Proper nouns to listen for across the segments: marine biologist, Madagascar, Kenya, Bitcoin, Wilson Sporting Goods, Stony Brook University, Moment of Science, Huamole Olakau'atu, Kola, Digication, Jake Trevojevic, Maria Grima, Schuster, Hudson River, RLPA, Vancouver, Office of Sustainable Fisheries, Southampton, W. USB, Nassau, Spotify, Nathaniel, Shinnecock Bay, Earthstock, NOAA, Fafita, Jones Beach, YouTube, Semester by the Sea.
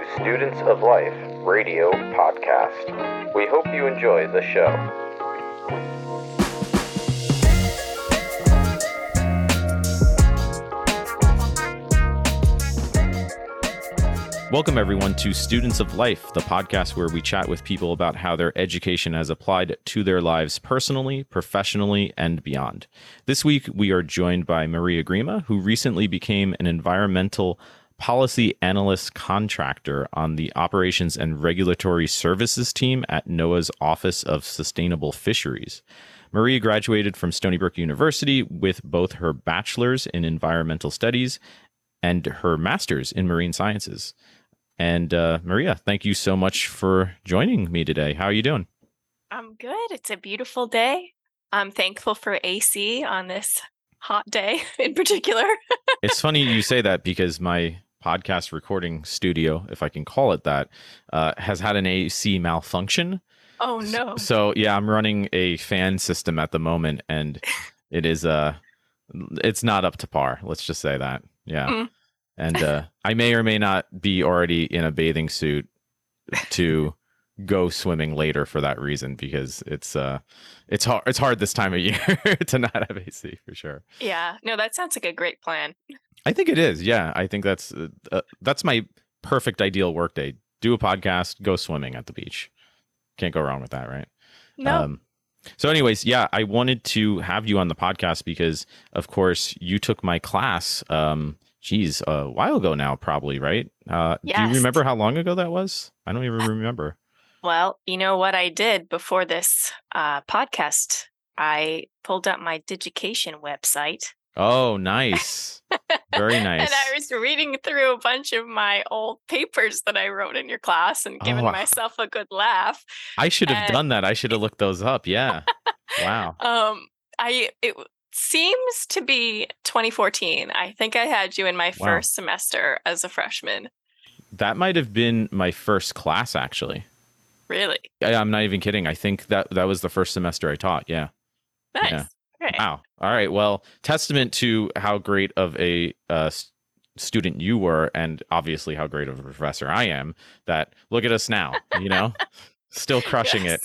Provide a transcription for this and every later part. to Students of Life Radio Podcast. We hope you enjoy the show. Welcome, everyone, to Students of Life, the podcast where we chat with people about how their education has applied to their lives personally, professionally, and beyond. This week, we are joined by Maria Grima, who recently became an environmental policy analyst contractor on the Operations and Regulatory Services team at NOAA's Office of Sustainable Fisheries. Maria graduated from Stony Brook University with both her bachelor's in environmental studies and her master's in marine sciences. And Maria, thank you so much for joining me today. How are you doing? I'm good. It's a beautiful day. I'm thankful for AC on this hot day in particular. It's funny you say that because my podcast recording studio, if I can call it that, has had an AC malfunction. Oh, no. So yeah, I'm running a fan system at the moment, and it's not up to par. Let's just say that. Yeah. And I may or may not be already in a bathing suit to go swimming later for that reason, because it's hard this time of year to not have AC for sure. Yeah. No, that sounds like a great plan. I think it is. Yeah. I think that's my perfect ideal workday. Do a podcast, go swimming at the beach. Can't go wrong with that, right? No. So anyways, yeah, I wanted to have you on the podcast because, of course, you took my class, a while ago now, probably, right? Yes. Do you remember how long ago that was? I don't even remember. Well, you know what I did before this podcast? I pulled up my Digication website. Oh, nice. Very nice. And I was reading through a bunch of my old papers that I wrote in your class and giving myself a good laugh. I should have done that. I should have looked those up. Yeah. Wow. It seems to be 2014. I think I had you in my first semester as a freshman. That might have been my first class, actually. Really? I'm not even kidding. I think that was the first semester I taught. Yeah. Nice. Yeah. Right. Wow. All right. Well, testament to how great of a student you were, and obviously how great of a professor I am, that look at us now, you know, still crushing it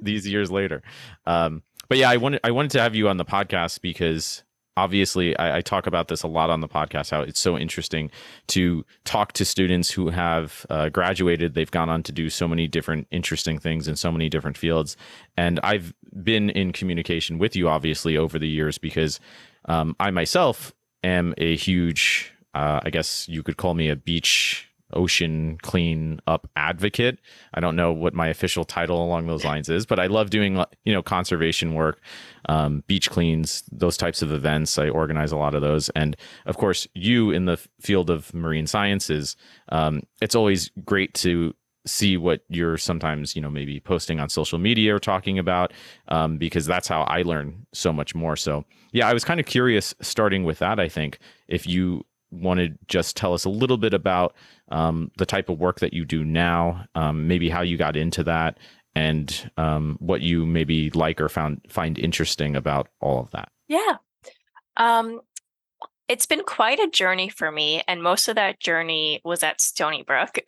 these years later. But yeah, I wanted to have you on the podcast because obviously I talk about this a lot on the podcast, how it's so interesting to talk to students who have graduated. They've gone on to do so many different interesting things in so many different fields. And I've been in communication with you, obviously, over the years because I myself am a huge, I guess you could call me a beach ocean clean up advocate. I don't know what my official title along those lines is, but I love doing, you know, conservation work, beach cleans, those types of events. I organize a lot of those. And of course, you in the field of marine sciences, it's always great to see what you're sometimes, you know, maybe posting on social media or talking about, because that's how I learn so much more. So yeah, I was kind of curious starting with that, I think, if you want to just tell us a little bit about the type of work that you do now, maybe how you got into that, and what you maybe like or find interesting about all of that. Yeah. It's been quite a journey for me, and most of that journey was at Stony Brook.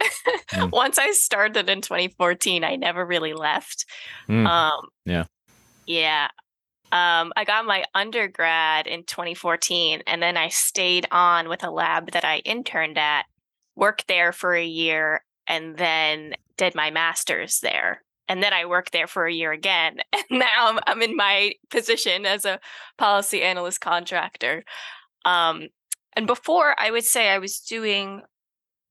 Once I started in 2014, I never really left. Yeah. I got my undergrad in 2014, and then I stayed on with a lab that I interned at, worked there for a year, and then did my master's there. And then I worked there for a year again. And now I'm in my position as a policy analyst contractor. And before, I would say I was doing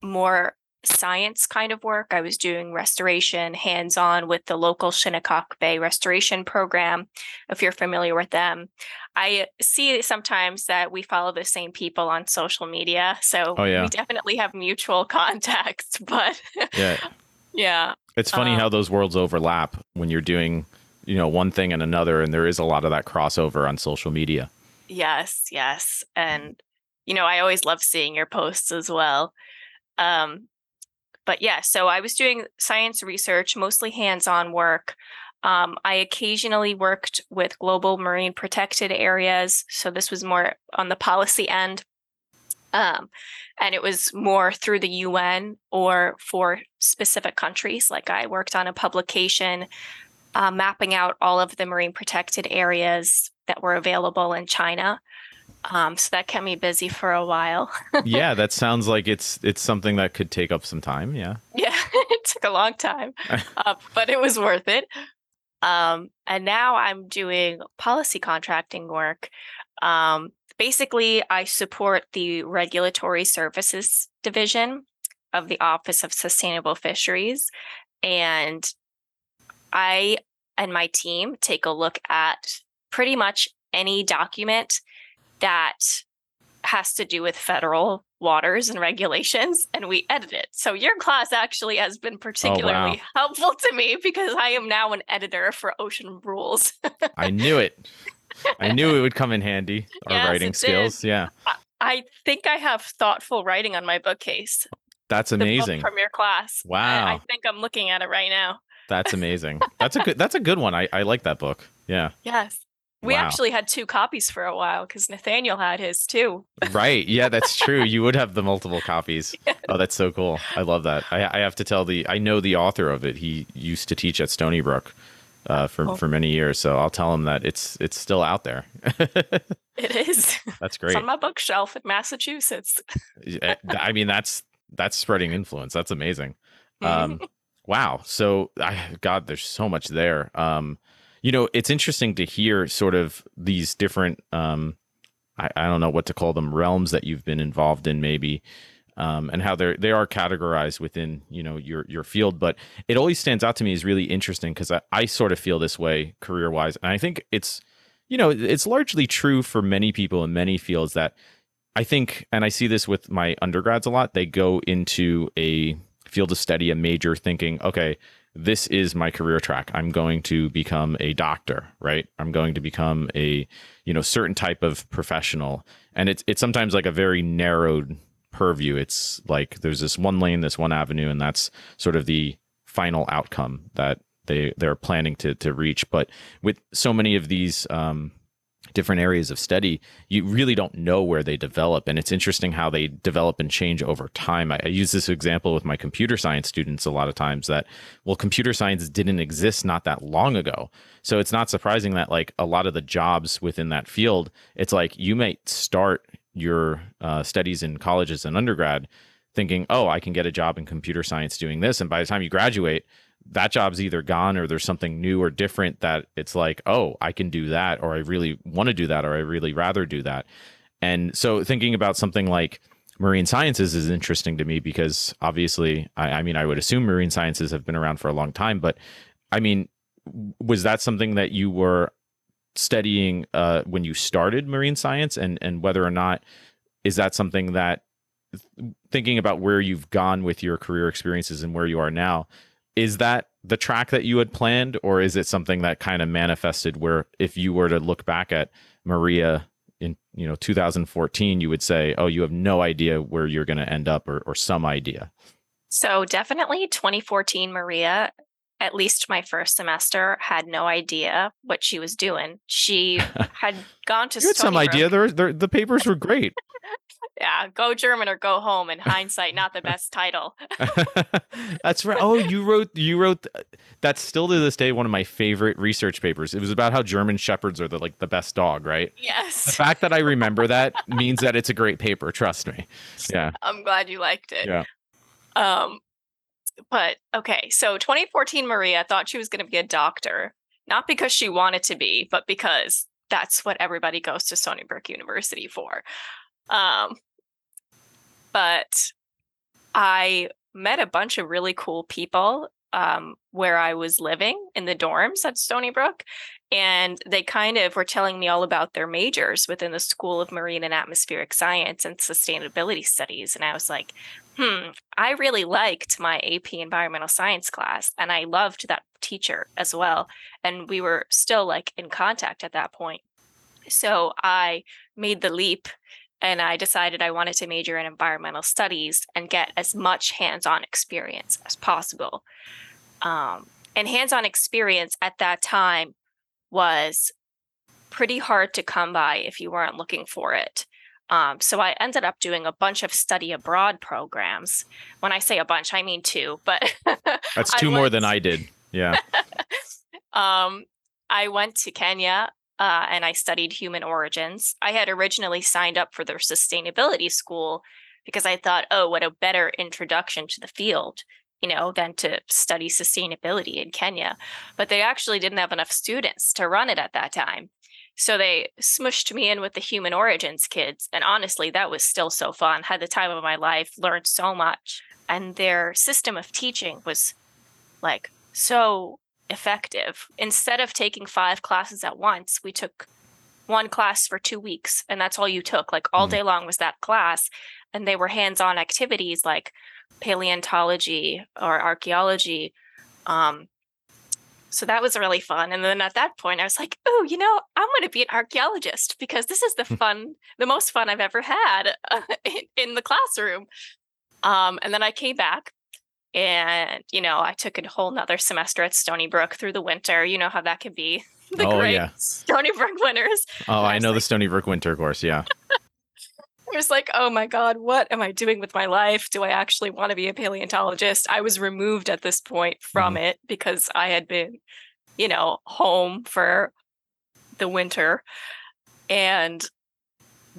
more science kind of work. I was doing restoration hands-on with the local Shinnecock Bay restoration program, if you're familiar with them. I see sometimes that we follow the same people on social media, so we definitely have mutual contacts, but yeah. It's funny how those worlds overlap when you're doing, you know, one thing and another, and there is a lot of that crossover on social media. Yes. And, you know, I always love seeing your posts as well. But yeah, so I was doing science research, mostly hands-on work. I occasionally worked with global marine protected areas. So this was more on the policy end. And it was more through the UN or for specific countries. Like I worked on a publication mapping out all of the marine protected areas that were available in China. So that kept me busy for a while. Yeah, that sounds like it's something that could take up some time. Yeah. Yeah, it took a long time, but it was worth it. And now I'm doing policy contracting work. Basically, I support the Regulatory Services Division of the Office of Sustainable Fisheries. And I and my team take a look at pretty much any document that has to do with federal waters and regulations, and we edit it. So your class actually has been particularly helpful to me because I am now an editor for Ocean Rules. I knew it. I knew it would come in handy, our writing skills. Did. Yeah. I think I have thoughtful writing on my bookcase. That's amazing. From your class. Wow. I think I'm looking at it right now. That's amazing. That's a good one. I like that book. Yeah. Yes. We actually had two copies for a while because Nathaniel had his too. Right. Yeah, that's true. You would have the multiple copies. Yeah. Oh, that's so cool. I love that. I have to tell I know the author of it. He used to teach at Stony Brook for many years. So I'll tell him that it's still out there. It is. That's great. It's on my bookshelf in Massachusetts. I mean, that's spreading influence. That's amazing. Wow. So God, there's so much there. You know, it's interesting to hear sort of these different, I don't know what to call them, realms that you've been involved in maybe, and how they are categorized within, you know, your field. But it always stands out to me as really interesting because I sort of feel this way career-wise. And I think it's, you know, it's largely true for many people in many fields that I think, and I see this with my undergrads a lot, they go into a field of study, a major thinking, okay, this is my career track. I'm going to become a doctor, right? I'm going to become a, you know, certain type of professional. And it's sometimes like a very narrowed purview. It's like there's this one lane, this one avenue, and that's sort of the final outcome that they're planning to reach. But with so many of these different areas of study, you really don't know where they develop. And it's interesting how they develop and change over time. I use this example with my computer science students a lot of times that, well, computer science didn't exist not that long ago. So it's not surprising that like a lot of the jobs within that field, it's like you might start your studies in college as an undergrad thinking, oh, I can get a job in computer science doing this. And by the time you graduate, that job's either gone or there's something new or different that it's like, oh, I can do that, or I really want to do that, or I really rather do that. And so thinking about something like marine sciences is interesting to me because obviously, I mean, I would assume marine sciences have been around for a long time, but I mean, was that something that you were studying when you started marine science, and whether or not, is that something that thinking about where you've gone with your career experiences and where you are now, is that the track that you had planned, or is it something that kind of manifested where if you were to look back at Maria in, you know, 2014, you would say, oh, you have no idea where you're going to end up, or some idea? So definitely 2014 Maria, at least my first semester, had no idea what she was doing. She had gone to Stony Brook. You had some idea. The papers were great. Yeah, Go German or Go Home. In hindsight, not the best title. That's right. Oh, you wrote. That's still to this day one of my favorite research papers. It was about how German shepherds are the best dog, right? Yes. The fact that I remember that means that it's a great paper. Trust me. Yeah. I'm glad you liked it. Yeah. But okay, so 2014, Maria thought she was going to be a doctor, not because she wanted to be, but because that's what everybody goes to Stony Brook University for. But I met a bunch of really cool people, where I was living in the dorms at Stony Brook, and they kind of were telling me all about their majors within the School of Marine and Atmospheric Science and Sustainability Studies. And I was like, I really liked my AP Environmental Science class, and I loved that teacher as well. And we were still like in contact at that point. So I made the leap and I decided I wanted to major in environmental studies and get as much hands-on experience as possible. And hands-on experience at that time was pretty hard to come by if you weren't looking for it. So I ended up doing a bunch of study abroad programs. When I say a bunch, I mean two, but that's two more than I did. Yeah. I went to Kenya and I studied human origins. I had originally signed up for their sustainability school because I thought, oh, what a better introduction to the field, you know, than to study sustainability in Kenya. But they actually didn't have enough students to run it at that time. So they smushed me in with the human origins kids. And honestly, that was still so fun. Had the time of my life, learned so much. And their system of teaching was like so effective. Instead of taking 5 classes at once, we took one class for 2 weeks. And that's all you took. Like all day long was that class. And they were hands-on activities like paleontology or archaeology. So that was really fun. And then at that point, I was like, oh, you know, I'm going to be an archaeologist because this is the fun, the most fun I've ever had in the classroom. And then I came back and, you know, I took a whole nother semester at Stony Brook through the winter. You know how that can be. The great Stony Brook winters. Oh, I know, like, the Stony Brook winter course. Yeah. I was like, oh my God, what am I doing with my life? Do I actually want to be a paleontologist? I was removed at this point from it because I had been, you know, home for the winter. And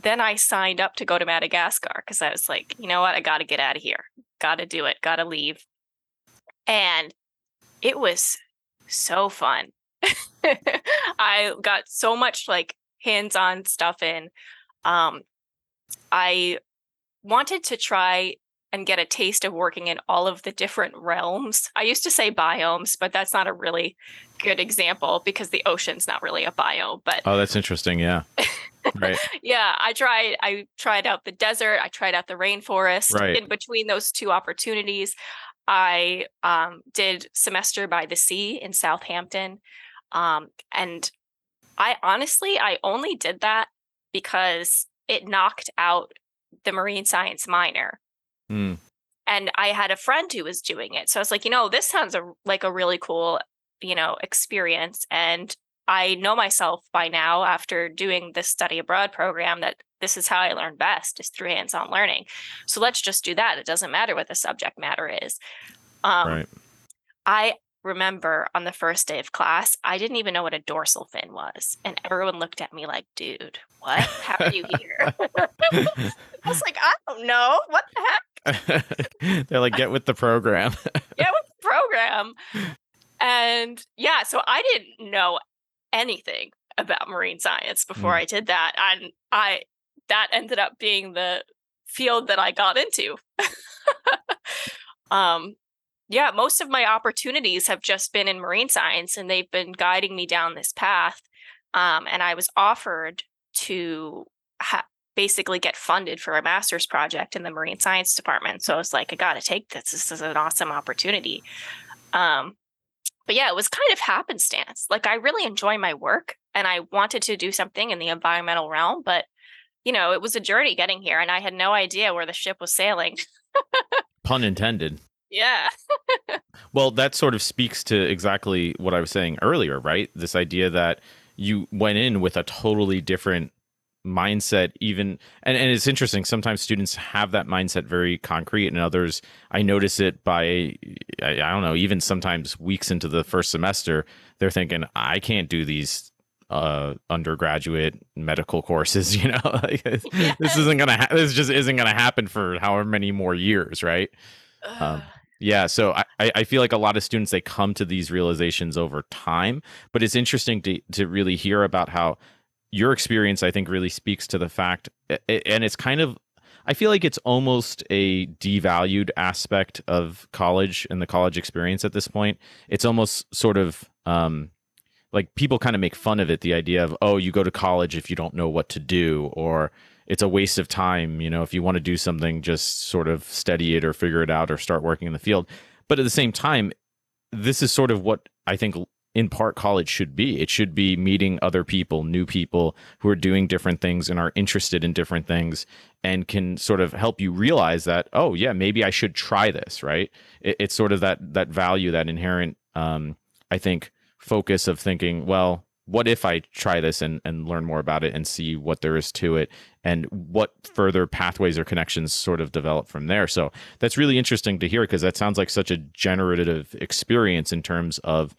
then I signed up to go to Madagascar because I was like, you know what? I got to get out of here. Got to do it. Got to leave. And it was so fun. I got so much like hands-on stuff in. I wanted to try and get a taste of working in all of the different realms. I used to say biomes, but that's not a really good example because the ocean's not really a biome. But oh, that's interesting. Yeah. Right. Yeah. I tried out the desert. I tried out the rainforest. Right. In between those two opportunities, I did Semester by the Sea in Southampton. And I only did that because it knocked out the marine science minor. And I had a friend who was doing it. So I was like, you know, this sounds like a really cool, you know, experience. And I know myself by now after doing this study abroad program that this is how I learn best, is through hands-on learning. So let's just do that. It doesn't matter what the subject matter is. Right. I remember on the first day of class, I didn't even know what a dorsal fin was. And everyone looked at me like, dude, what? How are you here? I was like, I don't know. What the heck? They're like, get with the program. Get with the program. And yeah, so I didn't know anything about marine science before I did that. And that ended up being the field that I got into. Yeah, most of my opportunities have just been in marine science, and they've been guiding me down this path. And I was offered to basically get funded for a master's project in the marine science department. So I was like, I got to take this. This is an awesome opportunity. But yeah, it was kind of happenstance. Like, I really enjoy my work, and I wanted to do something in the environmental realm. But, you know, it was a journey getting here, and I had no idea where the ship was sailing. Pun intended. Yeah. Well, that sort of speaks to exactly what I was saying earlier, right? This idea that you went in with a totally different mindset, even. And it's interesting. Sometimes students have that mindset very concrete, and others, I notice it by, I don't know, even sometimes weeks into the first semester, they're thinking, I can't do these undergraduate medical courses, you know, like, yeah. This just isn't going to happen for however many more years, right? Yeah. So I feel like a lot of students, they come to these realizations over time, but it's interesting to really hear about how your experience, I think, really speaks to the fact, and it's kind of, I feel like it's almost a devalued aspect of college and the college experience at this point. It's almost sort of, like, people kind of make fun of it. The idea of, oh, you go to college if you don't know what to do, or it's a waste of time. You know, if you want to do something, just sort of study it or figure it out or start working in the field. But at the same time, this is sort of what I think in part college should be. It should be meeting other people, new people who are doing different things and are interested in different things, and can sort of help you realize that, oh yeah, maybe I should try this, right? It's sort of that value, that inherent, I think, focus of thinking, well, what if I try this and learn more about it and see what there is to it and what further pathways or connections sort of develop from there? So that's really interesting to hear, because that sounds like such a generative experience in terms of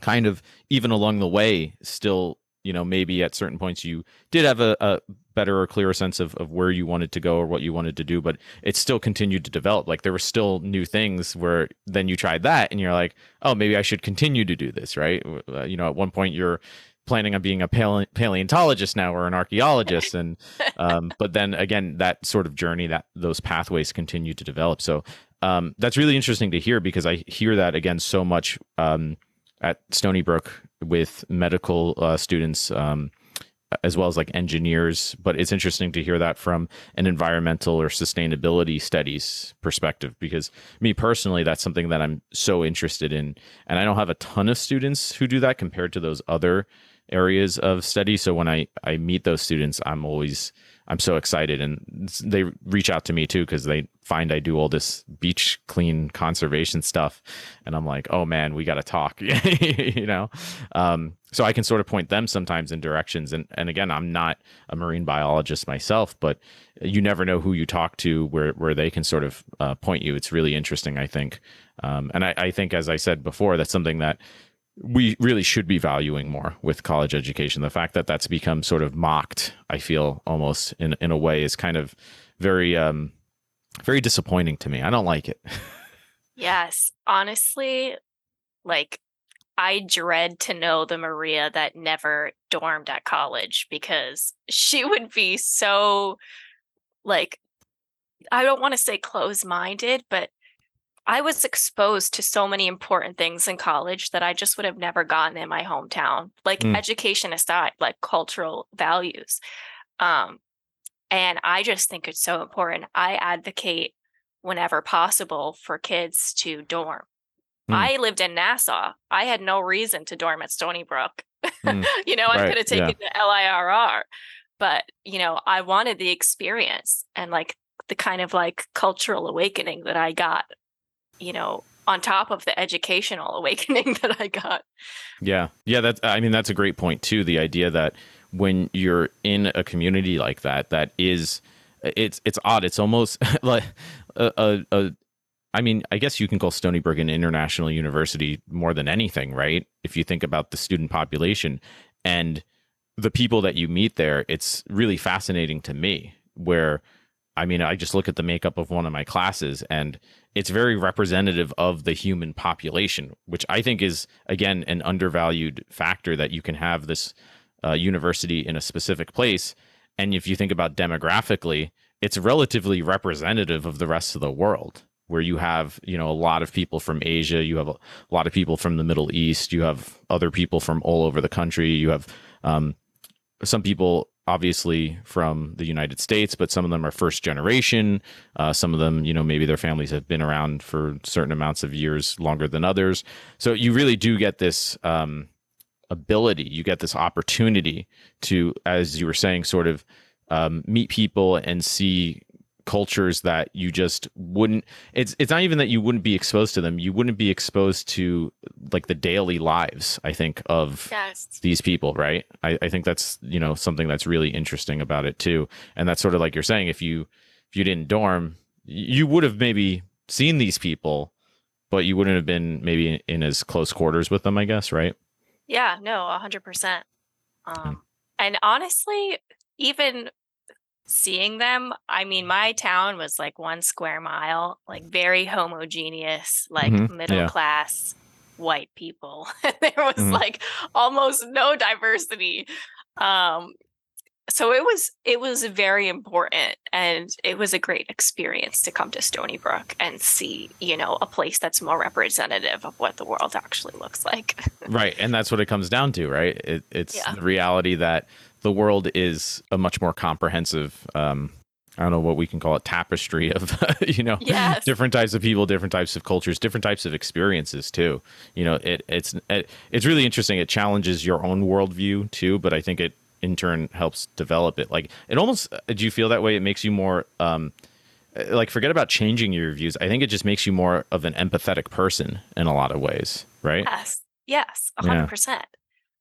kind of even along the way still, you know, maybe at certain points you did have a better or clearer sense of where you wanted to go or what you wanted to do, but it still continued to develop. Like there were still new things where then you tried that and you're like, oh, maybe I should continue to do this, right? You know, at one point you're planning on being a paleontologist now or an archaeologist. And but then again, that sort of journey, that those pathways continue to develop. So that's really interesting to hear, because I hear that again so much at Stony Brook with medical students, as well as like engineers. But it's interesting to hear that from an environmental or sustainability studies perspective, because me personally, that's something that I'm so interested in. And I don't have a ton of students who do that compared to those other areas of study. So when I meet those students, I'm so excited, and they reach out to me too, because they find I do all this beach clean conservation stuff, and I'm like, oh man, we got to talk, you know? So I can sort of point them sometimes in directions. And again, I'm not a marine biologist myself, but you never know who you talk to where they can sort of point you. It's really interesting, I think. And I think, as I said before, that's something that we really should be valuing more with college education. The fact that that's become sort of mocked, I feel, almost in a way, is kind of very, very disappointing to me. I don't like it. Yes. Honestly, like I dread to know the Maria that never dormed at college, because she would be so, like, I don't want to say close-minded, but I was exposed to so many important things in college that I just would have never gotten in my hometown, like education aside, like cultural values. And I just think it's so important. I advocate whenever possible for kids to dorm. I lived in Nassau. I had no reason to dorm at Stony Brook. You know, right. I could have taken the LIRR, but, you know, I wanted the experience and like the kind of like cultural awakening that I got, you know, on top of the educational awakening that I got. Yeah. Yeah. That's a great point too. The idea that when you're in a community like that, that is, it's odd. It's almost like I guess you can call Stony Brook an international university more than anything, right? If you think about the student population and the people that you meet there, it's really fascinating to me where, I mean, I just look at the makeup of one of my classes and it's very representative of the human population, which I think is, again, an undervalued factor, that you can have this university in a specific place. And if you think about demographically, it's relatively representative of the rest of the world, where you have, you know, a lot of people from Asia, you have a lot of people from the Middle East, you have other people from all over the country, you have some people obviously from the United States, but some of them are first generation. Some of them, you know, maybe their families have been around for certain amounts of years longer than others. So you really do get this ability, you get this opportunity to, as you were saying, sort of meet people and see cultures that you just wouldn't, it's not even that you wouldn't be exposed to them. You wouldn't be exposed to like the daily lives, I think, of these people, right? I think that's, you know, something that's really interesting about it too. And that's sort of like you're saying, if you didn't dorm, you would have maybe seen these people, but you wouldn't have been maybe in as close quarters with them, I guess, right? Yeah, no, 100%. And honestly, even seeing them, I mean, my town was like 1 square mile, like very homogeneous, like middle class white people. There was like almost no diversity. So it was very important, and it was a great experience to come to Stony Brook and see, you know, a place that's more representative of what the world actually looks like. Right. And that's what it comes down to, right? It's the reality that the world is a much more comprehensive, I don't know what we can call it, tapestry of, you know, different types of people, different types of cultures, different types of experiences too. You know, it's really interesting. It challenges your own worldview too, but I think it in turn helps develop it. Like it almost, do you feel that way? It makes you more, like forget about changing your views. I think it just makes you more of an empathetic person in a lot of ways, right? Yes, 100%.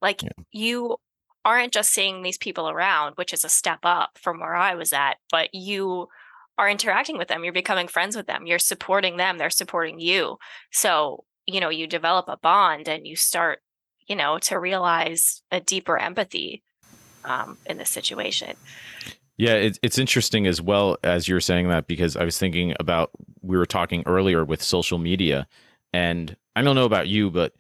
Like you aren't just seeing these people around, which is a step up from where I was at, but you are interacting with them. You're becoming friends with them. You're supporting them. They're supporting you. So, you know, you develop a bond and you start, you know, to realize a deeper empathy in this situation. Yeah, it's interesting as well as you're saying that, because I was thinking about, we were talking earlier with social media, and I don't know about you, but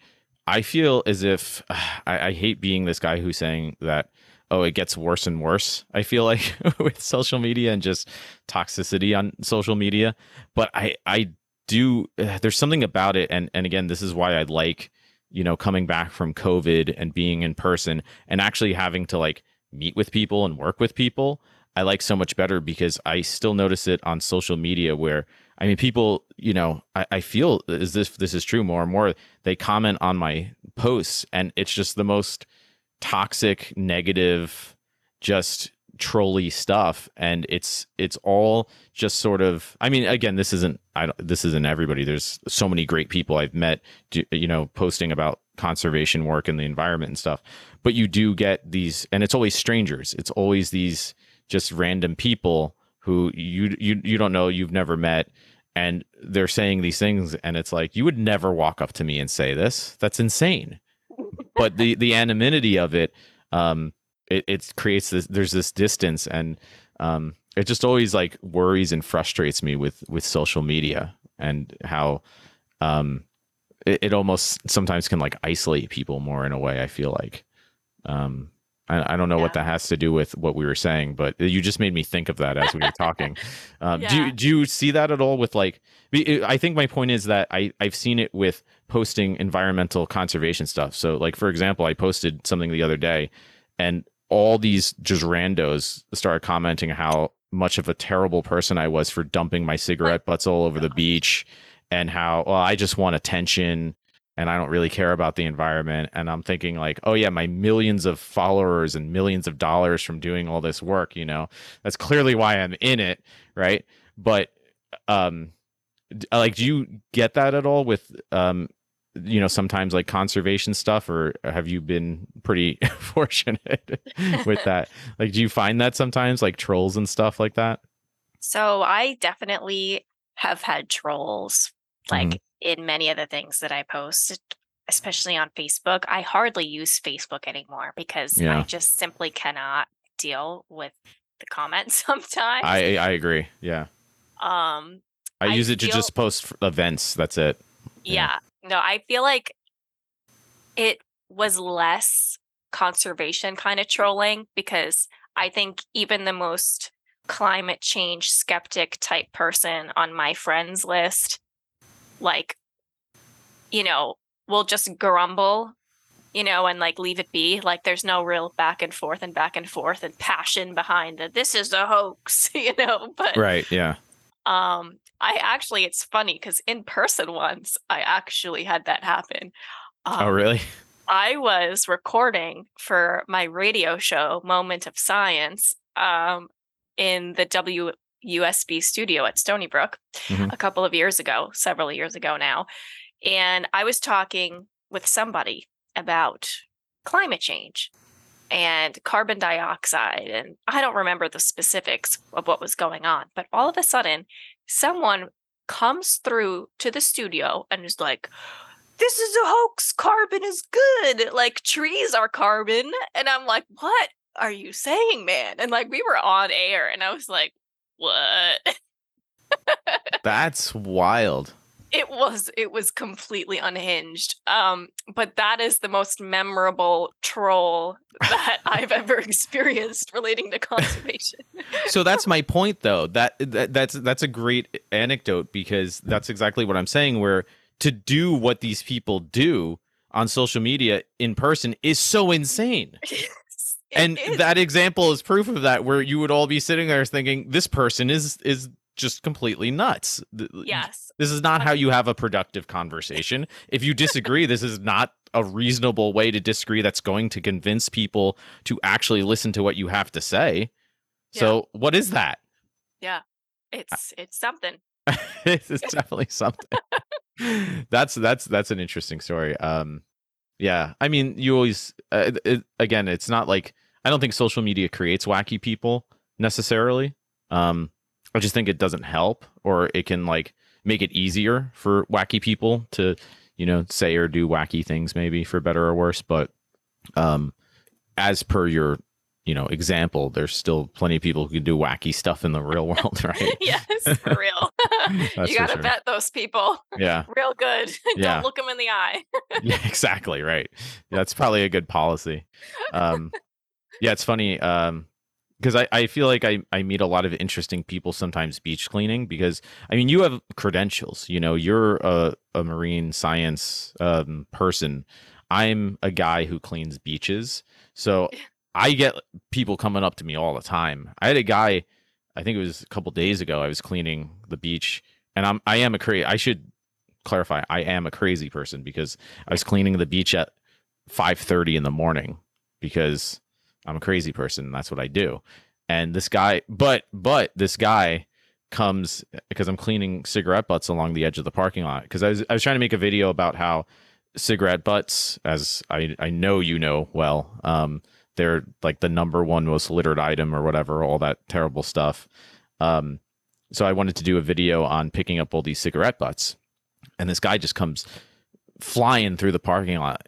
I feel as if I hate being this guy who's saying that, oh, it gets worse and worse, I feel like, with social media and just toxicity on social media. But I do, there's something about it. And again, this is why I like, you know, coming back from COVID and being in person and actually having to like meet with people and work with people. I like so much better, because I still notice it on social media where, I mean, people, you know, I feel as if this is true more and more, they comment on my posts and it's just the most toxic, negative, just trolly stuff. And it's all just sort of, I mean, again, this isn't everybody. There's so many great people I've met, you know, posting about conservation work and the environment and stuff, but you do get these, and it's always strangers. It's always these just random people who you don't know, you've never met, and they're saying these things, and it's like, you would never walk up to me and say this. That's insane. But the anonymity of it, it creates this. There's this distance, and it just always like worries and frustrates me with social media and how it almost sometimes can like isolate people more in a way. I feel like. I don't know what that has to do with what we were saying, but you just made me think of that as we were talking. Do you see that at all with like, I think my point is that I've seen it with posting environmental conservation stuff. So like, for example, I posted something the other day and all these just randos started commenting how much of a terrible person I was for dumping my cigarette butts all over the beach, and how, well, I just want attention and I don't really care about the environment. And I'm thinking like, oh yeah, my millions of followers and millions of dollars from doing all this work, you know, that's clearly why I'm in it, right? But like, do you get that at all with, you know, sometimes like conservation stuff, or have you been pretty fortunate with that? Like, do you find that sometimes like trolls and stuff like that? So I definitely have had trolls, like, in many of the things that I post, especially on Facebook. I hardly use Facebook anymore because I just simply cannot deal with the comments sometimes. I agree. Yeah. I use it to just post events. That's it. Yeah. No, I feel like it was less conservation kind of trolling, because I think even the most climate change skeptic type person on my friends list, like, you know, we'll just grumble, you know, and like leave it be. Like, there's no real back and forth and passion behind that. This is a hoax, you know. But right, yeah. I actually, it's funny because in person once, I actually had that happen. Oh, really? I was recording for my radio show, Moment of Science, in the W. USB studio at Stony Brook a couple of years ago, several years ago now. And I was talking with somebody about climate change and carbon dioxide. And I don't remember the specifics of what was going on, but all of a sudden, someone comes through to the studio and is like, this is a hoax. Carbon is good. Like, trees are carbon. And I'm like, what are you saying, man? And like, we were on air and I was like, what? That's wild. It was completely unhinged. But that is the most memorable troll that I've ever experienced relating to conservation. So that's my point though. That's a great anecdote, because that's exactly what I'm saying, where to do what these people do on social media in person is so insane. And that example is proof of that, where you would all be sitting there thinking, this person is just completely nuts. Yes. This is not how you have a productive conversation. If you disagree, this is not a reasonable way to disagree that's going to convince people to actually listen to what you have to say. Yeah. So what is that? Yeah, it's something. It's definitely something. That's an interesting story. Yeah. I mean, you always, again, it's not like, I don't think social media creates wacky people necessarily. I just think it doesn't help, or it can like make it easier for wacky people to, you know, say or do wacky things, maybe for better or worse. But as per your, you know, example, there's still plenty of people who can do wacky stuff in the real world, right? Yes, for real. You got to vet those people. Yeah. Real good. Don't look them in the eye. Yeah, exactly. Right. That's probably a good policy. Yeah, it's funny. Because I feel like I meet a lot of interesting people sometimes beach cleaning, because, I mean, you have credentials, you know, you're a marine science person. I'm a guy who cleans beaches. So I get people coming up to me all the time. I had a guy, I think it was a couple days ago, I was cleaning the beach, and I should clarify, I am a crazy person, because I was cleaning the beach at 5:30 in the morning because I'm a crazy person. That's what I do. And this guy, but this guy comes because I'm cleaning cigarette butts along the edge of the parking lot. Cause I was trying to make a video about how cigarette butts, as I know, you know, well, they're like the #1 most littered item or whatever, all that terrible stuff. So I wanted to do a video on picking up all these cigarette butts, and this guy just comes flying through the parking lot,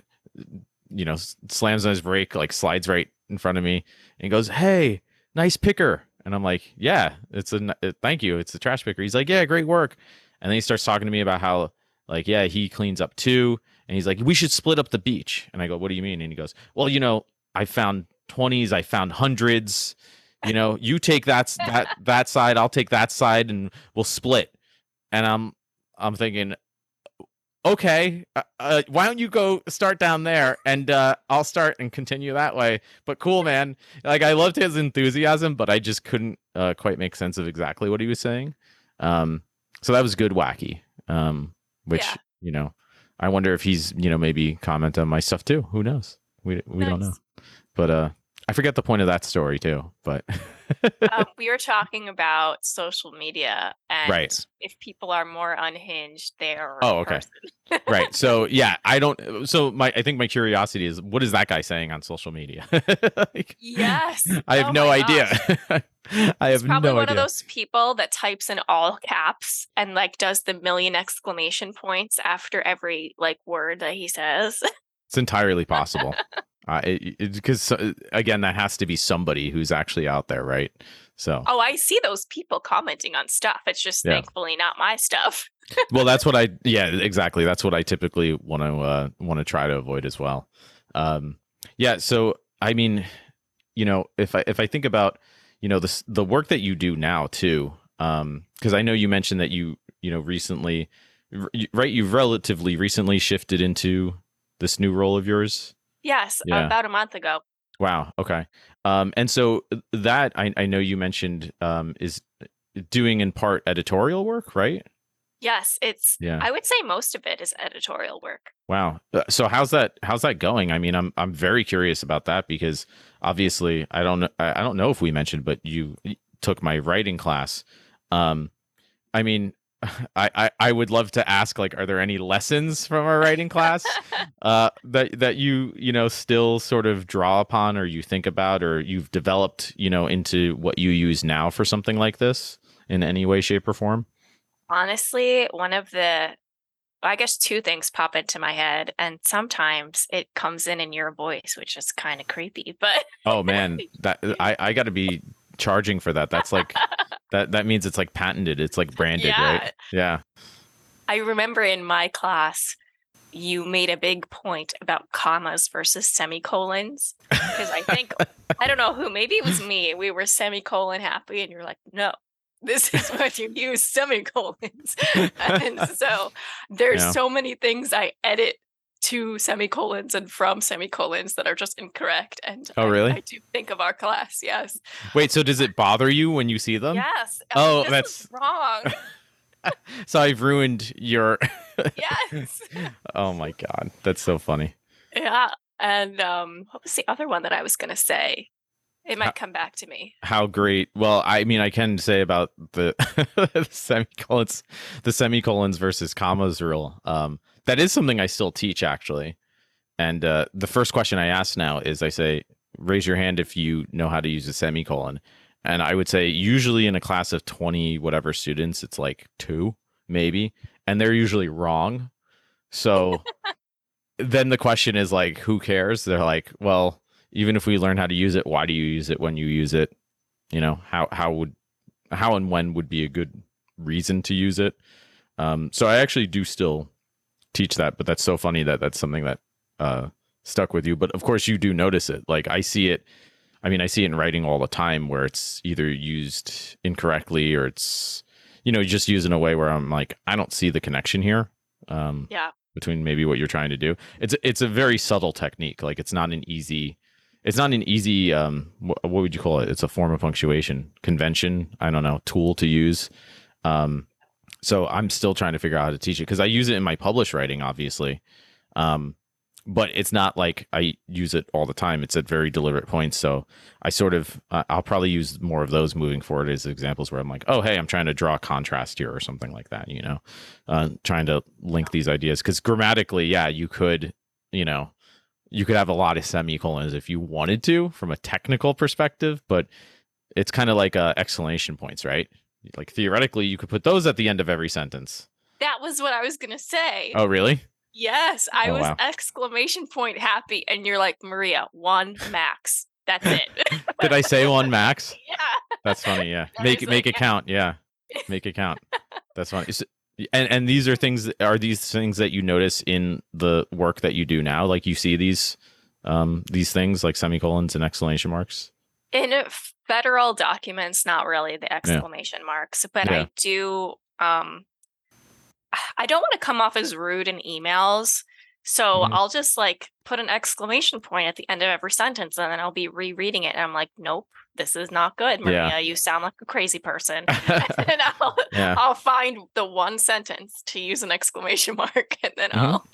you know, slams on his brake, like slides right in front of me, and he goes, "Hey, nice picker." And I'm like, "Yeah, it's thank you. It's the trash picker." He's like, "Yeah, great work." And then he starts talking to me about how, like, yeah, he cleans up too. And he's like, "We should split up the beach." And I go, "What do you mean?" And he goes, "Well, you know, I found 20s, I found 100s, you know, you take that side, I'll take that side, and we'll split." And I'm thinking, okay, why don't you go start down there, and I'll start and continue that way. But cool, man. Like, I loved his enthusiasm, but I just couldn't quite make sense of exactly what he was saying. So that was good wacky, which, you know, I wonder if he's, you know, maybe comment on my stuff too. Who knows? We don't know. But I forget the point of that story too. But we were talking about social media, and if people are more unhinged, they are. Oh, okay. Right. So yeah, I think my curiosity is, what is that guy saying on social media? Like, yes. I have no idea. I have no idea. It's probably one of those people that types in all caps and like does the million exclamation points after every like word that he says. It's entirely possible. Because again, that has to be somebody who's actually out there, right? So I see those people commenting on stuff. It's just thankfully not my stuff. Well, that's what exactly. That's what I typically want to try to avoid as well. So I mean, you know, if I think about, you know, the work that you do now too, because I know you mentioned that you know recently, right? You've relatively recently shifted into this new role of yours? Yes, yeah. About a month ago. Wow. Okay. And so that I know you mentioned is doing in part editorial work, right? Yes, I would say most of it is editorial work. Wow. So how's that going? I mean, I'm very curious about that, because obviously I don't know if we mentioned, but you took my writing class. I mean, I would love to ask, like, are there any lessons from our writing class that you know still sort of draw upon, or you think about, or you've developed, you know, into what you use now for something like this in any way, shape, or form? Honestly, two things pop into my head, and sometimes it comes in your voice, which is kind of creepy, but oh man, that I gotta be charging for that. That's like that means it's like patented. It's like branded, right? Yeah. I remember in my class, you made a big point about commas versus semicolons, because I think, I don't know who, maybe it was me. We were semicolon happy, and you're like, "No, this is what you use, semicolons." And so there's so many things I edit to semicolons and from semicolons that are just incorrect. And oh, really? I do think of our class. Yes. Wait, so does it bother you when you see them? Yes. Oh, that's wrong. So I've ruined your. Yes. Oh my God. That's so funny. Yeah. And what was the other one that I was going to say? It might come back to me. How great. Well, I mean, I can say about the semicolons versus commas rule. That is something I still teach, actually. And the first question I ask now is I say, raise your hand if you know how to use a semicolon. And I would say usually in a class of 20 whatever students, it's like 2 maybe, and they're usually wrong. So then the question is like, who cares? They're like, well, even if we learn how to use it, why do you use it when you use it? You know, how and when would be a good reason to use it? So I actually do still teach that, but that's so funny that that's something that stuck with you. But of course you do notice it. Like I see it. I mean, I see it in writing all the time where it's either used incorrectly or it's, you know, just used in a way where I'm like, I don't see the connection here. Between maybe what you're trying to do. It's a very subtle technique. Like it's not an easy, what would you call it? It's a form of punctuation convention. I don't know, tool to use. So I'm still trying to figure out how to teach it because I use it in my published writing, obviously. But it's not like I use it all the time. It's at very deliberate points. So I sort of, I'll probably use more of those moving forward as examples where I'm like, oh, hey, I'm trying to draw contrast here or something like that, you know, trying to link these ideas. Because grammatically, yeah, you could have a lot of semicolons if you wanted to from a technical perspective, but it's kind of like exclamation points, right? Like theoretically, you could put those at the end of every sentence. That was what I was going to say. Oh, really? Yes, I was exclamation point happy. And you're like, Maria, one max. That's it. Did I say one max? Yeah. That's funny. Yeah. Make it count. Yeah. Make it count. That's funny. And these things that you notice in the work that you do now? Like you see these things like semicolons and exclamation marks? In federal documents, not really the exclamation marks, but I do, I don't want to come off as rude in emails, so I'll just like put an exclamation point at the end of every sentence, and then I'll be rereading it, and I'm like, nope, this is not good, Maria. Yeah. You sound like a crazy person. And then I'll find the one sentence to use an exclamation mark, and then I'll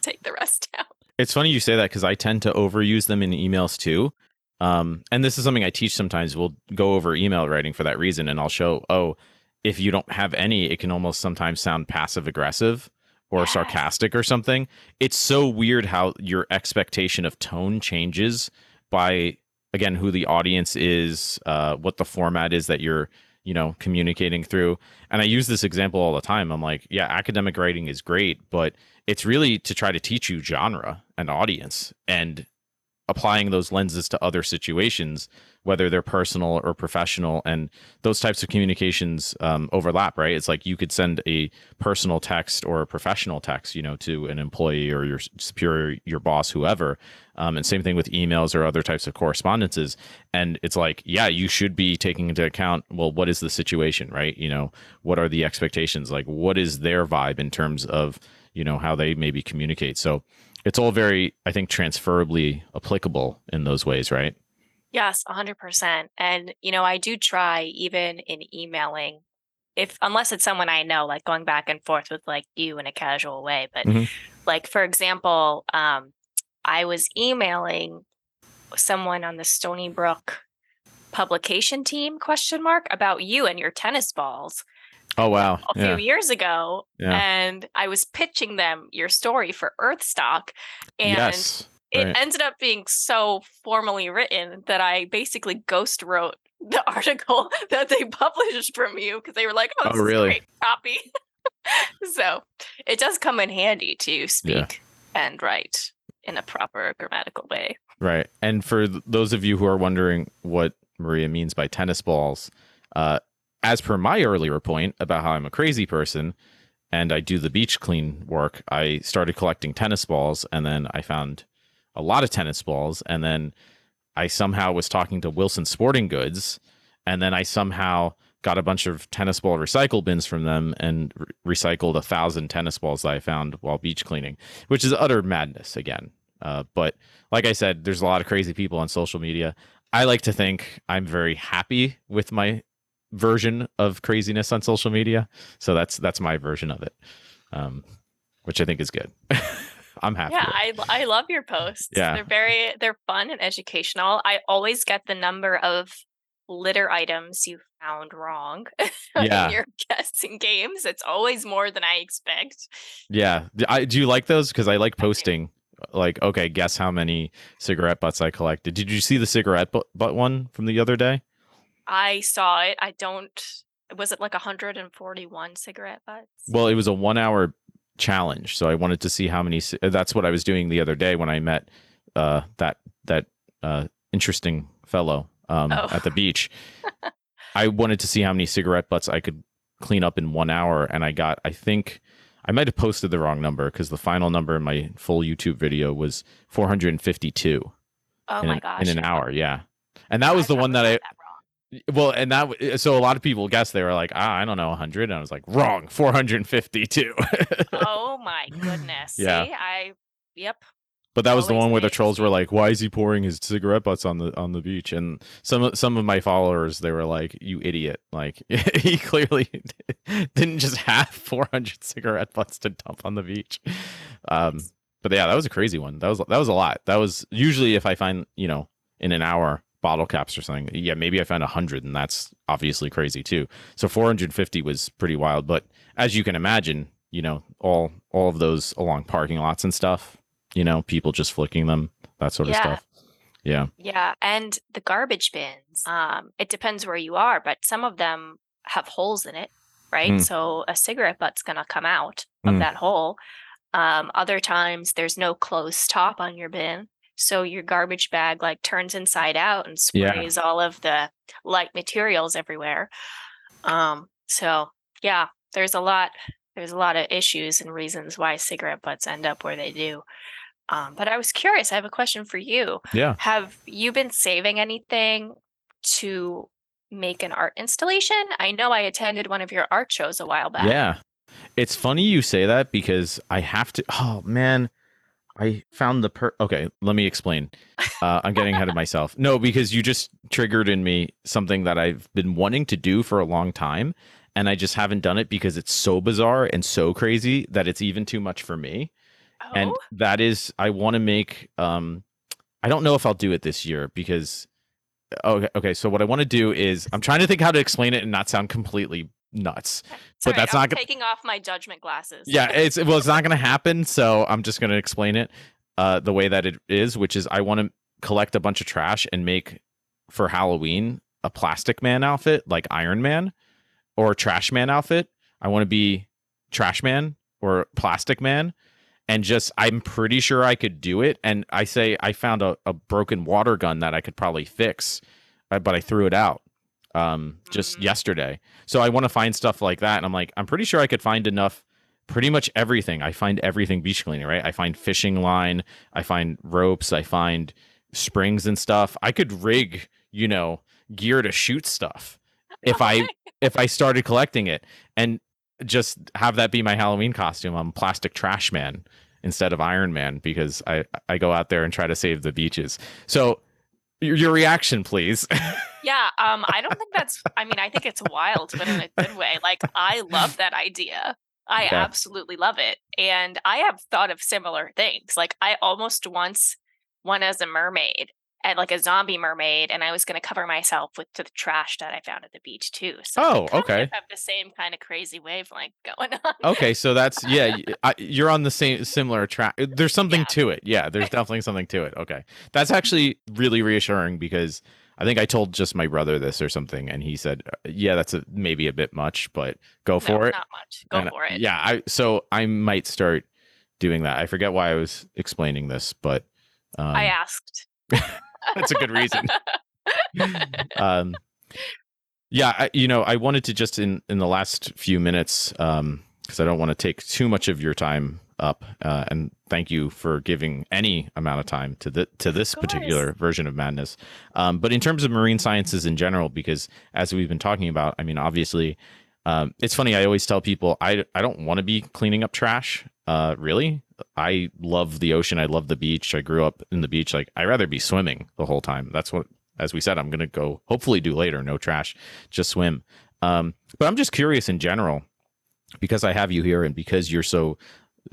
take the rest out. It's funny you say that because I tend to overuse them in emails too. And this is something I teach sometimes. We'll go over email writing for that reason, and I'll show, if you don't have any, it can almost sometimes sound passive aggressive or sarcastic or something. It's so weird how your expectation of tone changes by, again, who the audience is, what the format is that you're, communicating through. And I use this example all the time. I'm like, yeah, academic writing is great, but it's really to try to teach you genre and audience and applying those lenses to other situations, whether they're personal or professional, and those types of communications overlap, right? It's like you could send a personal text or a professional text, to an employee or your superior, your boss, whoever. And same thing with emails or other types of correspondences. And it's like, yeah, you should be taking into account, well, what is the situation, right? What are the expectations? Like, what is their vibe in terms of, how they maybe communicate? So it's all very, I think, transferably applicable in those ways, right? Yes, 100%. And, I do try even in emailing, unless it's someone I know, like going back and forth with like you in a casual way. But like, for example, I was emailing someone on the Stony Brook publication team ? About you and your tennis balls. Oh, wow. A few years ago. Yeah. And I was pitching them your story for Earthstock. And it ended up being so formally written that I basically ghost wrote the article that they published from you because they were like, oh, this is great copy. So it does come in handy to speak and write in a proper grammatical way. Right. And for those of you who are wondering what Maria means by tennis balls, as per my earlier point about how I'm a crazy person and I do the beach clean work, I started collecting tennis balls, and then I found a lot of tennis balls, and then I somehow was talking to Wilson Sporting Goods, and then I somehow got a bunch of tennis ball recycle bins from them and recycled 1,000 tennis balls that I found while beach cleaning, which is utter madness again. But like I said, there's a lot of crazy people on social media. I like to think I'm very happy with my version of craziness on social media, so that's my version of it, which I think is good. I'm happy. Yeah, I love your posts. Yeah, they're fun and educational. I always get the number of LIRR items you found wrong in your guessing games. It's always more than I expect. Yeah, do you like those? Because I like posting like, okay, guess how many cigarette butts I collected. Did you see the cigarette butt one from the other day? I saw it. I don't. Was it like 141 cigarette butts? Well, it was a 1 hour challenge, so I wanted to see how many. That's what I was doing the other day when I met that interesting fellow at the beach. I wanted to see how many cigarette butts I could clean up in 1 hour, and I got. I think I might have posted the wrong number because the final number in my full YouTube video was 452. Oh my gosh! In an hour, yeah, and that was the one that I. Well, and that so a lot of people guessed. They were like, I don't know, 100. And I was like, wrong, 452. Oh my goodness. Yeah. See, yep. But that was the one where the trolls were like, why is he pouring his cigarette butts on the beach? And some of my followers, they were like, you idiot. Like, he clearly didn't just have 400 cigarette butts to dump on the beach. But yeah, that was a crazy one. That was a lot. That was usually if I find, in an hour, bottle caps or something. Yeah, maybe I found 100, and that's obviously crazy too. So 450 was pretty wild. But as you can imagine, all of those along parking lots and stuff, people just flicking them, that sort of stuff. Yeah. Yeah. And the garbage bins, it depends where you are, but some of them have holes in it, right? So a cigarette butt's going to come out of that hole. Other times there's no closed top on your bin. So your garbage bag turns inside out and sprays all of the light materials everywhere. There's a lot of issues and reasons why cigarette butts end up where they do. But I was curious. I have a question for you. Yeah. Have you been saving anything to make an art installation? I know I attended one of your art shows a while back. Yeah. It's funny you say that because I have to. Oh, man. I found okay, let me explain. I'm getting ahead of myself. No, because you just triggered in me something that I've been wanting to do for a long time, and I just haven't done it because it's so bizarre and so crazy that it's even too much for me. Oh. And that is, I want to make, I don't know if I'll do it this year because, okay. So what I want to do is, I'm trying to think how to explain it and not sound completely nuts. Sorry, but that's not taking off my judgment glasses. Yeah, it's not going to happen, so I'm just going to explain it the way that it is, which is I want to collect a bunch of trash and make for Halloween a Plastic Man outfit, like Iron Man or Trash Man outfit. I want to be Trash Man or Plastic Man, and just I'm pretty sure I could do it. And I say I found a broken water gun that I could probably fix, but I threw it out just yesterday. So I want to find stuff like that. And I'm like, I'm pretty sure I could find enough, pretty much everything. I find everything beach cleaning, right? I find fishing line, I find ropes, I find springs and stuff. I could rig, gear to shoot stuff if I started collecting it and just have that be my Halloween costume. I'm Plastic Trash Man instead of Iron Man because I go out there and try to save the beaches. So your reaction, please. Yeah, I don't think that's. I mean, I think it's wild, but in a good way. Like, I love that idea. I absolutely love it, and I have thought of similar things. Like, I almost once went as a mermaid and like a zombie mermaid, and I was going to cover myself with the trash that I found at the beach too. So I have the same kind of crazy wavelength going on. Okay, so that's you're on the same similar track. There's something to it. Yeah, there's definitely something to it. Okay, that's actually really reassuring because. I think I told just my brother this or something, and he said, "Yeah, that's maybe a bit much, but go for it." Not much. Go for it. Yeah. So I might start doing that. I forget why I was explaining this, but I asked. That's a good reason. I wanted to just in the last few minutes, because I don't want to take too much of your time up, and thank you for giving any amount of time to this particular version of madness. But in terms of marine sciences in general, because as we've been talking about, I mean, obviously, it's funny. I always tell people I don't want to be cleaning up trash. Really, I love the ocean. I love the beach. I grew up in the beach. Like I'd rather be swimming the whole time. That's what, as we said, I'm going to go hopefully do later. No trash, just swim. But I'm just curious in general because I have you here and because you're so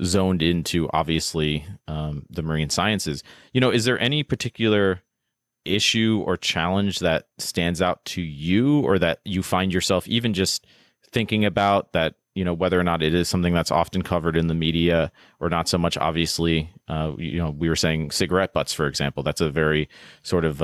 zoned into obviously the marine sciences, is there any particular issue or challenge that stands out to you or that you find yourself even just thinking about that you know, whether or not it is something that's often covered in the media or not so much, obviously, you know, we were saying cigarette butts, for example, that's a very sort of,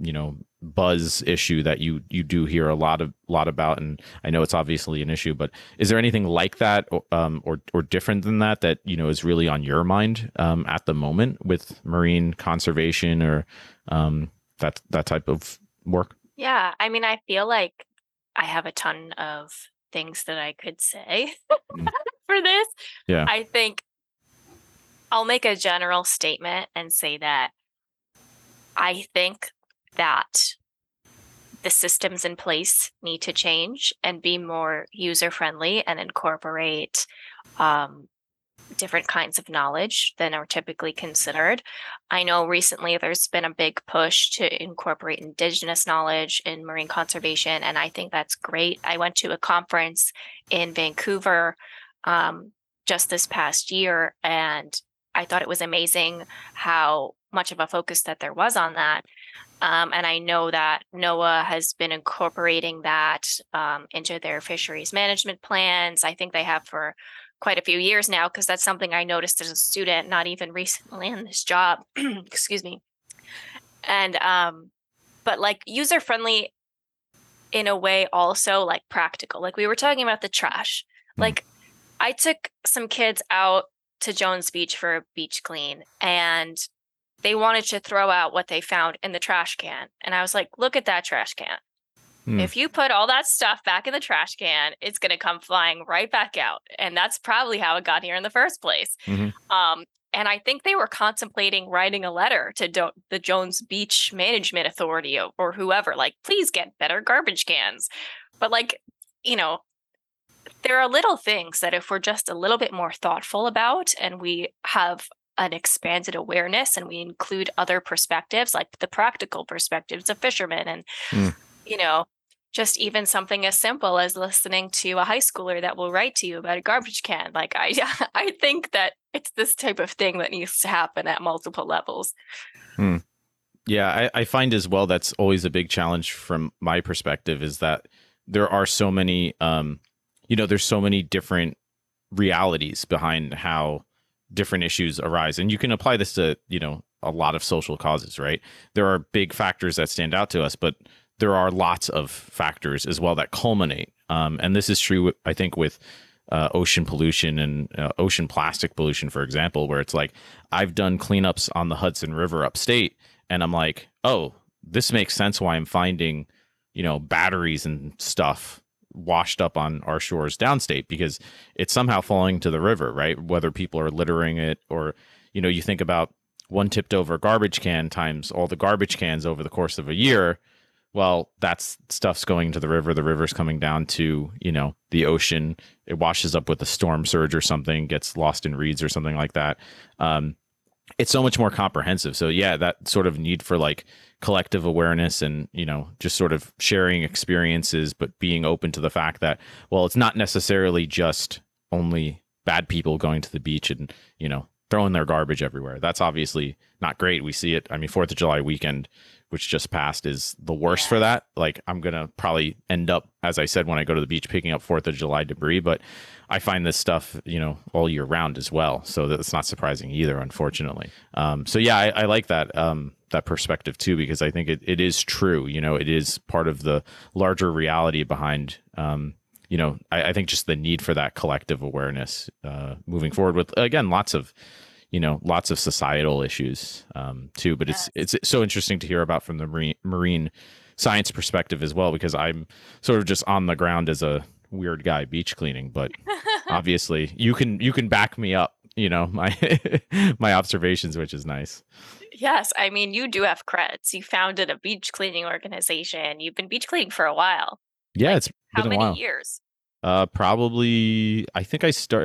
you know, buzz issue that you do hear a lot about. And I know it's obviously an issue, but is there anything like that or different than that, you know, is really on your mind at the moment with marine conservation or that type of work? Yeah, I mean, I feel like I have a ton of things that I could say for this. Yeah. I think I'll make a general statement and say that I think that the systems in place need to change and be more user-friendly and incorporate different kinds of knowledge than are typically considered. I know recently there's been a big push to incorporate indigenous knowledge in marine conservation, and I think that's great. I went to a conference in Vancouver just this past year, and I thought it was amazing how much of a focus that there was on that. And I know that NOAA has been incorporating that into their fisheries management plans. I think they have for quite a few years now, because that's something I noticed as a student, not even recently in this job, excuse me. And, but like user-friendly in a way, also like practical, like we were talking about the trash. Like I took some kids out to Jones Beach for a beach clean, and they wanted to throw out what they found in the trash can. And I was like, look at that trash can. If you put all that stuff back in the trash can, it's going to come flying right back out. And that's probably how it got here in the first place. Mm-hmm. And I think they were contemplating writing a letter to the Jones Beach Management Authority or whoever, like, please get better garbage cans. But like, you know, there are little things that if we're just a little bit more thoughtful about and we have an expanded awareness and we include other perspectives, like the practical perspectives of fishermen and, you know, just even something as simple as listening to a high schooler that will write to you about a garbage can. Like I think that it's this type of thing that needs to happen at multiple levels. Yeah, I find as well, that's always a big challenge from my perspective, is that there are so many, you know, there's so many different realities behind how different issues arise. And you can apply this to, you know, a lot of social causes, right? There are big factors that stand out to us, but there are lots of factors as well that culminate. And this is true, I think, with ocean pollution and ocean plastic pollution, for example, where it's like, I've done cleanups on the Hudson River upstate, and I'm like, oh, this makes sense why I'm finding, you know, batteries and stuff washed up on our shores downstate, because it's somehow falling to the river, right? Whether people are littering it or, you know, you think about one tipped over garbage can times all the garbage cans over the course of a year. Well, that's stuff's going to the river. The river's coming down to, you know, the ocean. It washes up with a storm surge or something, gets lost in reeds or something like that. It's so much more comprehensive. So yeah, that sort of need for like collective awareness and, you know, just sort of sharing experiences, but being open to the fact that, well, it's not necessarily just only bad people going to the beach and, you know, throwing their garbage everywhere. That's obviously not great. We see it. I mean, 4th of July weekend, which just passed, is the worst for that. Like, I'm going to probably end up, as I said, when I go to the beach, picking up 4th of July debris, but I find this stuff, you know, all year round as well. So that's not surprising either, unfortunately. So yeah, I like that, that perspective too, because I think it is true. You know, it is part of the larger reality behind, you know, I think just the need for that collective awareness, moving forward with, again, lots of societal issues too, but it's so interesting to hear about from the marine science perspective as well, because I'm sort of just on the ground as a weird guy beach cleaning, but obviously you can back me up, you know, my observations, which is nice. Yes, I mean, you do have credits. You founded a beach cleaning organization. You've been beach cleaning for a while. Yeah, like, it's been a while. How many years? Probably. I think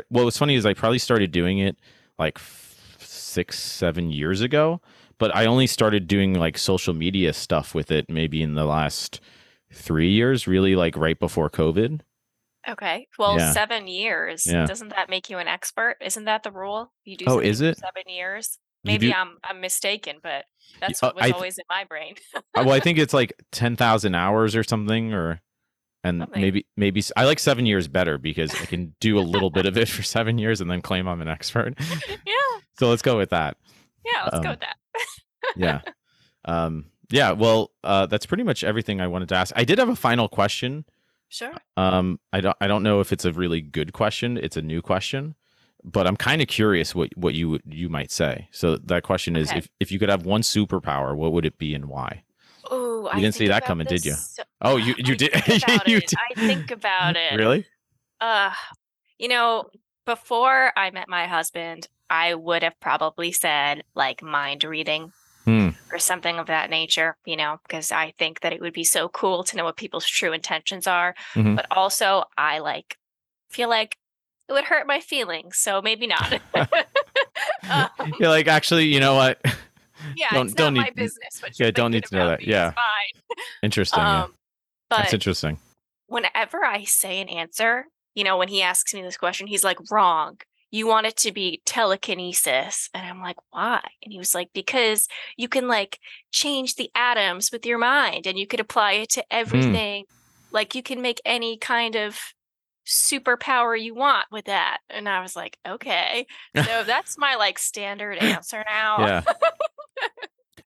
Well, what's funny is I probably started doing it like 6-7 years ago, but I only started doing like social media stuff with it maybe in the last 3 years, really, like right before COVID. Okay. Well, yeah. 7 years. Yeah. Doesn't that make you an expert? Isn't that the rule? You do something is it? For 7 years? Maybe I'm mistaken, but that's what was always in my brain. Well, I think it's like 10,000 hours or something, or And something. maybe I like 7 years better because I can do a little bit of it for 7 years and then claim I'm an expert. Yeah. So let's go with that. Yeah, let's go with that. Yeah. Yeah. Well, that's pretty much everything I wanted to ask. I did have a final question. Sure. I don't know if it's a really good question. It's a new question, but I'm kind of curious what you might say. So that question is, if you could have one superpower, what would it be and why? Oh, I didn't see that coming, did you? Oh, you did. I think about it. Really? You know, before I met my husband, I would have probably said like mind reading or something of that nature, you know, because I think that it would be so cool to know what people's true intentions are. Mm-hmm. But also I like feel like it would hurt my feelings. So maybe not. You're like, actually, you know what? Yeah, it's not my business. Yeah, don't need to know that. Yeah. Fine. Interesting. Yeah. But that's interesting. Whenever I say an answer, you know, when he asks me this question, he's like, wrong. You want it to be telekinesis. And I'm like, why? And he was like, because you can like change the atoms with your mind and you could apply it to everything. Like you can make any kind of superpower you want with that. And I was like, okay. So that's my like standard answer now. Yeah.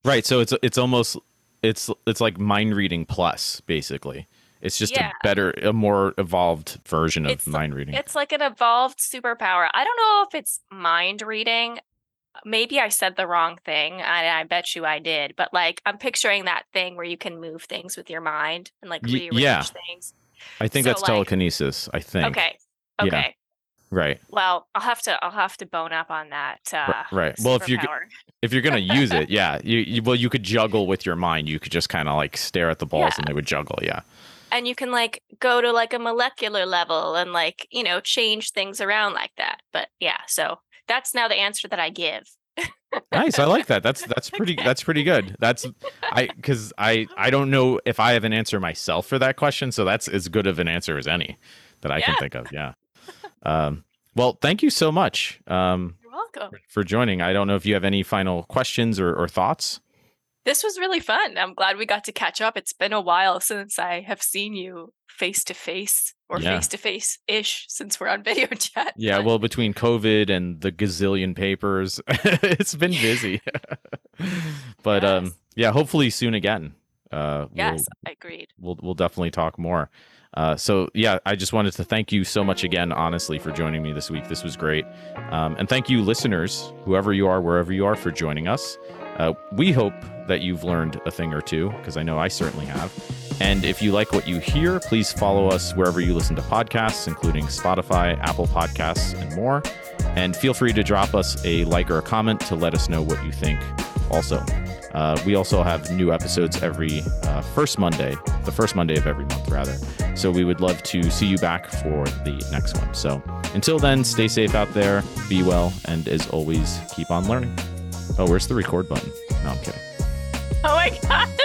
Right. So it's almost, it's like mind reading plus, basically. It's just a more evolved version of mind reading. It's like an evolved superpower. I don't know if it's mind reading. Maybe I said the wrong thing. I bet you I did. But like, I'm picturing that thing where you can move things with your mind and like rearrange things. I think that's like, telekinesis. I think. Okay. Yeah. Right. Well, I'll have to bone up on that. Right. Well, if you're gonna use it, you could juggle with your mind. You could just kind of like stare at the balls and they would juggle. Yeah. And you can like go to like a molecular level and like, you know, change things around like that. But yeah, so that's now the answer that I give. Nice. I like that. That's pretty good. Because I don't know if I have an answer myself for that question. So that's as good of an answer as any that I can think of. Yeah. Well, thank you so much. You're welcome. For joining. I don't know if you have any final questions or thoughts. This was really fun. I'm glad we got to catch up. It's been a while since I have seen you face to face or face to face ish since we're on video chat. Yeah. Well, between COVID and the gazillion papers, it's been busy, but, hopefully soon again. Yes, I agreed. We'll definitely talk more. I just wanted to thank you so much again, honestly, for joining me this week. This was great. And thank you listeners, whoever you are, wherever you are, for joining us. We hope that you've learned a thing or two, because I know I certainly have. And if you like what you hear, please follow us wherever you listen to podcasts, including Spotify, Apple Podcasts, and more. And feel free to drop us a like or a comment to let us know what you think also. We also have new episodes every first Monday of every month. So we would love to see you back for the next one. So until then, stay safe out there, be well, and as always, keep on learning. Oh, where's the record button? No, I'm kidding. Oh my God.